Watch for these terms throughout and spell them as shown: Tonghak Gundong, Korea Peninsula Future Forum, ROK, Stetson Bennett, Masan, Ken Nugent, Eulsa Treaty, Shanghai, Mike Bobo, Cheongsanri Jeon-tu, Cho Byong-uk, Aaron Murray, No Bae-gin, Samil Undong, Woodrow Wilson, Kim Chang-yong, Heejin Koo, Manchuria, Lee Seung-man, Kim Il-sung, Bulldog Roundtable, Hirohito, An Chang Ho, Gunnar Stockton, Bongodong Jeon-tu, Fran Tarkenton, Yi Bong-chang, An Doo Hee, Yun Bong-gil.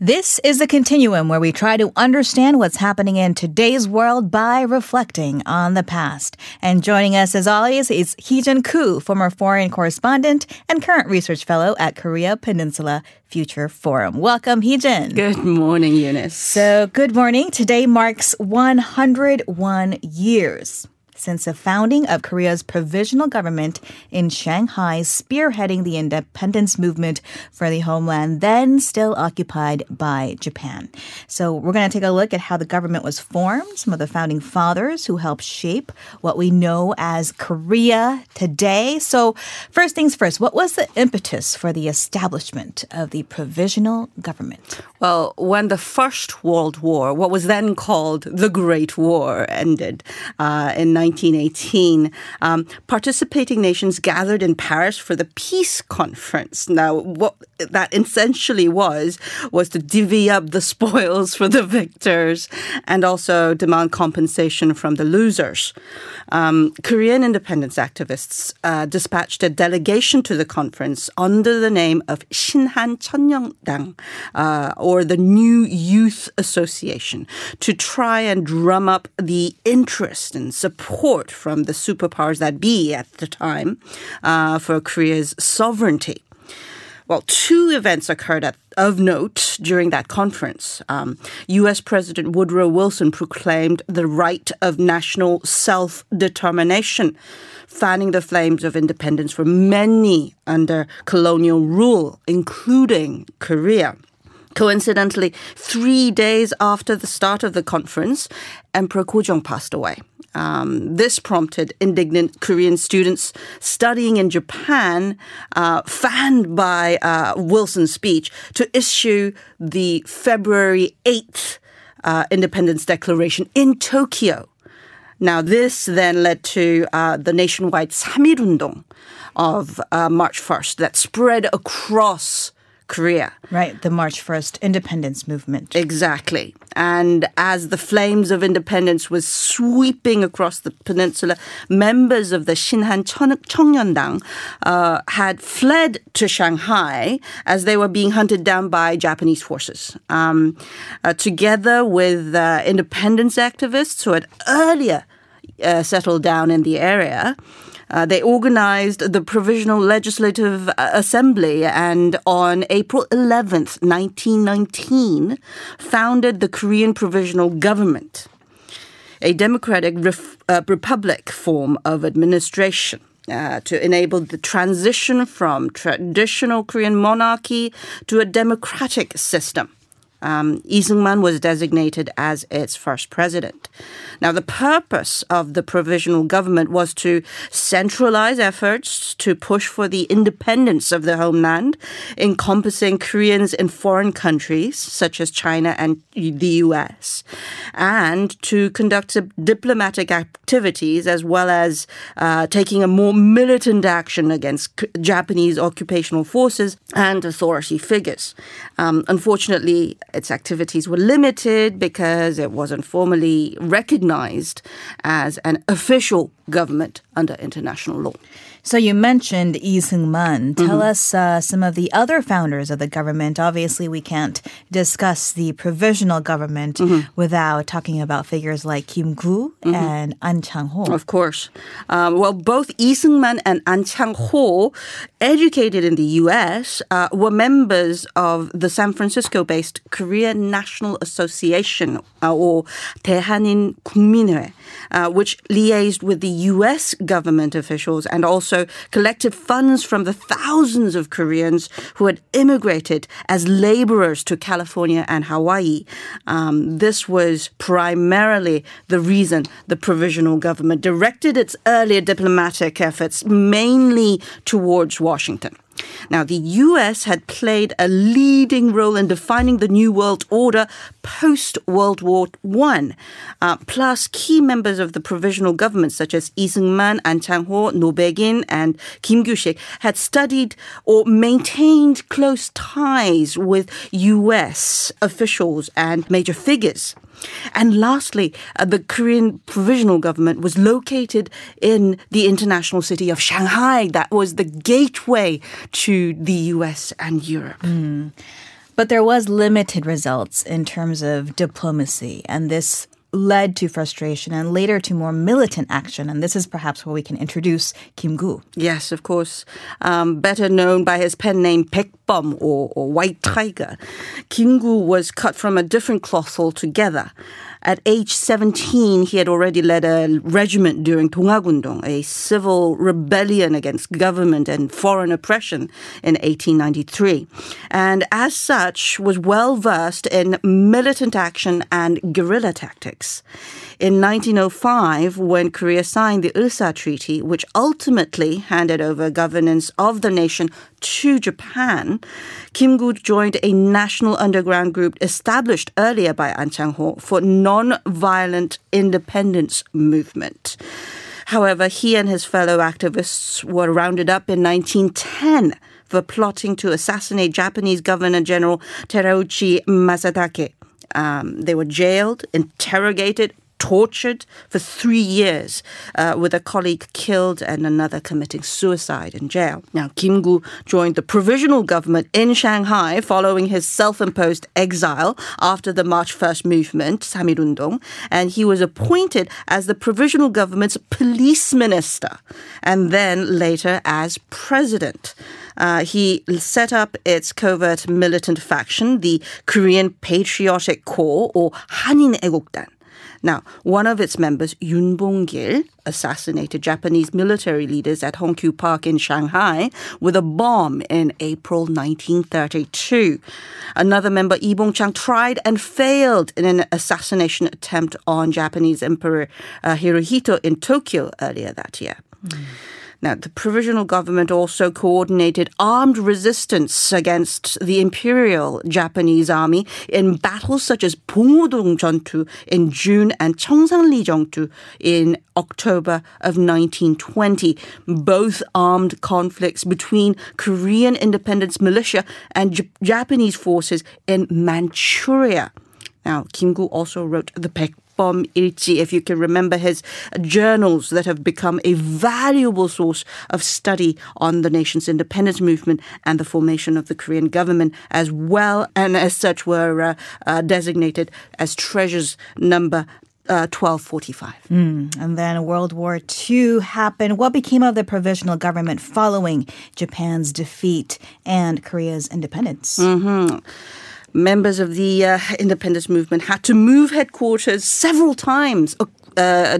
This is The Continuum, where we try to understand what's happening in today's world by reflecting on the past. And joining us, as always, is Heejin Koo, former foreign correspondent and current research fellow at Korea Peninsula Future Forum. Welcome, Heejin. Good morning, Eunice. So, good morning. Today marks 101 years since the founding of Korea's provisional government in Shanghai, spearheading the independence movement for the homeland then still occupied by Japan. So we're going to take a look at how the government was formed, some of the founding fathers who helped shape what we know as Korea today. So first things first, what was the impetus for the establishment of the provisional government? Well, when the First World War, what was then called the Great War, ended in 1918, participating nations gathered in Paris for the peace conference. Now, what that essentially was to divvy up the spoils for the victors and also demand compensation from the losers. Korean independence activists dispatched a delegation to the conference under the name of Shinhan Cheongnyeondang, or the New Youth Association, to try and drum up the interest and support from the superpowers that be at the time for Korea's sovereignty. Well, two events occurred of note during that conference. U.S. President Woodrow Wilson proclaimed the right of national self-determination, fanning the flames of independence for many under colonial rule, including Korea. Coincidentally, 3 days after the start of the conference, Emperor Gojong passed away. This prompted indignant Korean students studying in Japan, fanned by Wilson's speech, to issue the February 8th Independence Declaration in Tokyo. Now, this then led to the nationwide Samil Undong of March 1st that spread across Korea. Right, the March 1st independence movement. Exactly. And as the flames of independence was sweeping across the peninsula, members of the Shinhan Cheongnyeondang had fled to Shanghai as they were being hunted down by Japanese forces. Together with independence activists who had earlier settled down in the area, they organized the Provisional Legislative Assembly and on April 11th, 1919, founded the Korean Provisional Government, a democratic republic form of administration to enable the transition from traditional Korean monarchy to a democratic system. Lee Seung-man was designated as its first president. Now, the purpose of the provisional government was to centralize efforts to push for the independence of the homeland, encompassing Koreans in foreign countries such as China and the U.S., and to conduct diplomatic activities as well as taking a more militant action against Japanese occupational forces and authority figures. Unfortunately, its activities were limited because it wasn't formally recognized as an official government under international law. So you mentioned Lee Seung-man. Tell us some of the other founders of the government. Obviously, we can't discuss the provisional government without talking about figures like Kim Gu and An Chang Ho. Of course. Well, both Lee Seung-man and An Chang Ho, educated in the U.S., were members of the San Francisco-based Korea National Association, or Tehanin Kungminhui, which liaised with the U.S. government officials and also collected funds from the thousands of Koreans who had immigrated as laborers to California and Hawaii. This was primarily the reason the provisional government directed its earlier diplomatic efforts mainly towards Washington. Now, the U.S. had played a leading role in defining the New World Order post-World War I. Plus, key members of the provisional government, such as Lee Seung-man, An Chang-ho, No Bae-gin, and Kim Gusik, had studied or maintained close ties with U.S. officials and major figures. And lastly, the Korean provisional government was located in the international city of Shanghai. That was the gateway to the U.S. and Europe. But there was limited results in terms of diplomacy, and this led to frustration and later to more militant action. And this is perhaps where we can introduce Kim Gu. Yes, of course. Better known by his pen name Pek Bom or White Tiger, Kim Gu was cut from a different cloth altogether. At age 17, he had already led a regiment during Tonghak Gundong, a civil rebellion against government and foreign oppression in 1893. And as such, was well-versed in militant action and guerrilla tactics. In 1905, when Korea signed the Eulsa Treaty, which ultimately handed over governance of the nation to Japan, Kim Gu joined a national underground group established earlier by An Chang Ho for non-violent independence movement. However, he and his fellow activists were rounded up in 1910 for plotting to assassinate Japanese Governor General Terauchi Masatake. They were jailed, interrogated, tortured for 3 years, with a colleague killed and another committing suicide in jail. Now, Kim Gu joined the provisional government in Shanghai following his self-imposed exile after the March 1st movement, Samil Undong, and he was appointed as the provisional government's police minister and then later as president. He set up its covert militant faction, the Korean Patriotic Corps, or Hanin Aegokdan. Now, one of its members, Yun Bong-gil, assassinated Japanese military leaders at Hongqiu Park in Shanghai with a bomb in April 1932. Another member, Yi Bong-chang, tried and failed in an assassination attempt on Japanese Emperor Hirohito in Tokyo earlier that year. Now, the provisional government also coordinated armed resistance against the imperial Japanese army in battles such as Bongodong Jeon-tu in June and Cheongsanri Jeon-tu in October of 1920, both armed conflicts between Korean independence militia and Japanese forces in Manchuria. Now, Kim Gu also wrote the Pek Bom Ilji, if you can remember his journals that have become a valuable source of study on the nation's independence movement and the formation of the Korean government as well, and as such were designated as treasures number 1245. And then World War II happened. What became of the provisional government following Japan's defeat and Korea's independence? Members of the independence movement had to move headquarters several times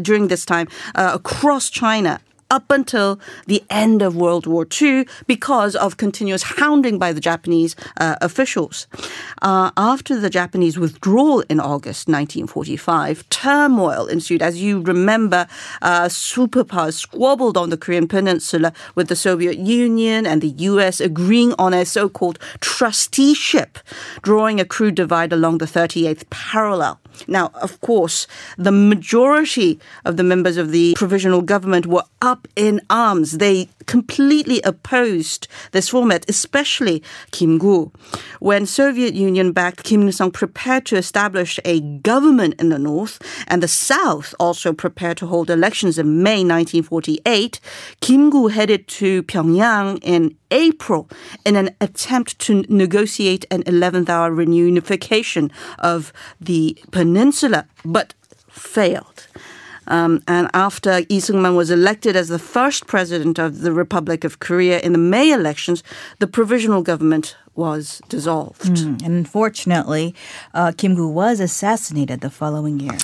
during this time across China up until the end of World War II because of continuous hounding by the Japanese officials. After the Japanese withdrawal in August 1945, turmoil ensued. As you remember, superpowers squabbled on the Korean Peninsula with the Soviet Union and the US agreeing on a so-called trusteeship, drawing a crude divide along the 38th parallel. Now, of course, the majority of the members of the provisional government were up in arms. They completely opposed this format, especially Kim Gu. When Soviet Union-backed Kim Il-sung prepared to establish a government in the north, and the south also prepared to hold elections in May 1948, Kim Gu headed to Pyongyang in April in an attempt to negotiate an 11th hour reunification of the peninsula, but failed. And after Lee Seung-man was elected as the first president of the Republic of Korea in the May elections, the provisional government was dissolved. And unfortunately, Kim Gu was assassinated the following year.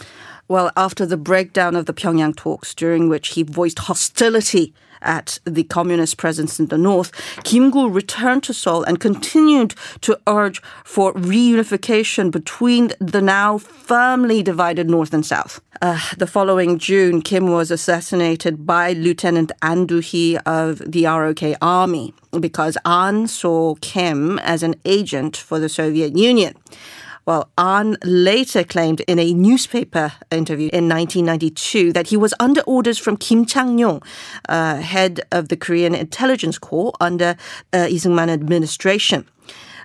Well, after the breakdown of the Pyongyang talks, during which he voiced hostility at the communist presence in the north, Kim Gu returned to Seoul and continued to urge for reunification between the now firmly divided north and south. The following June, Kim was assassinated by Lieutenant An Doo Hee of the ROK Army because An saw Kim as an agent for the Soviet Union. Well, An later claimed in a newspaper interview in 1992 that he was under orders from Kim Chang-yong, head of the Korean Intelligence Corps under Lee Seung-man administration.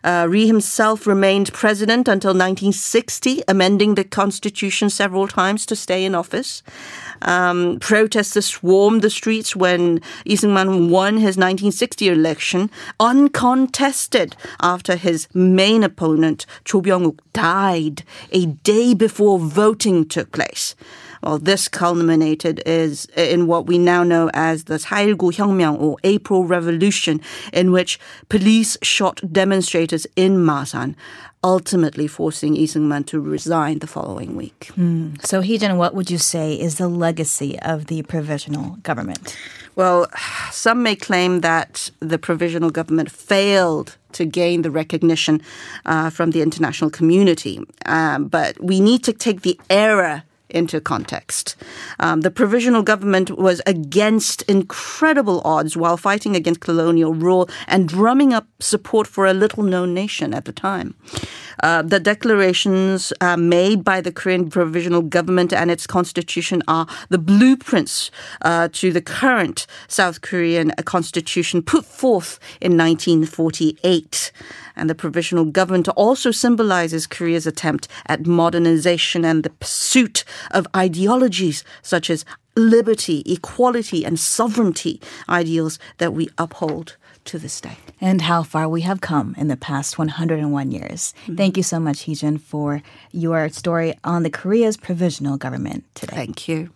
Rhee himself remained president until 1960, amending the constitution several times to stay in office. Protesters swarmed the streets when Syngman won his 1960 election, uncontested, after his main opponent, Cho Byong-uk, died a day before voting took place. Well, this culminated in what we now know as the Sailgu Hyongmyong, or April Revolution, in which police shot demonstrators in Masan, ultimately forcing Syngman to resign the following week. So, Heejin, what would you say is the legacy of the provisional government? Well, some may claim that the provisional government failed to gain the recognition from the international community. But we need to take the error into context. The provisional government was against incredible odds while fighting against colonial rule and drumming up support for a little-known nation at the time. The declarations made by the Korean provisional government and its constitution are the blueprints to the current South Korean constitution put forth in 1948. And the provisional government also symbolizes Korea's attempt at modernization and the pursuit of ideologies such as liberty, equality, and sovereignty, ideals that we uphold to this day. And how far we have come in the past 101 years. Mm-hmm. Thank you so much, Heejin, for your story on the Korea's provisional government today. Thank you.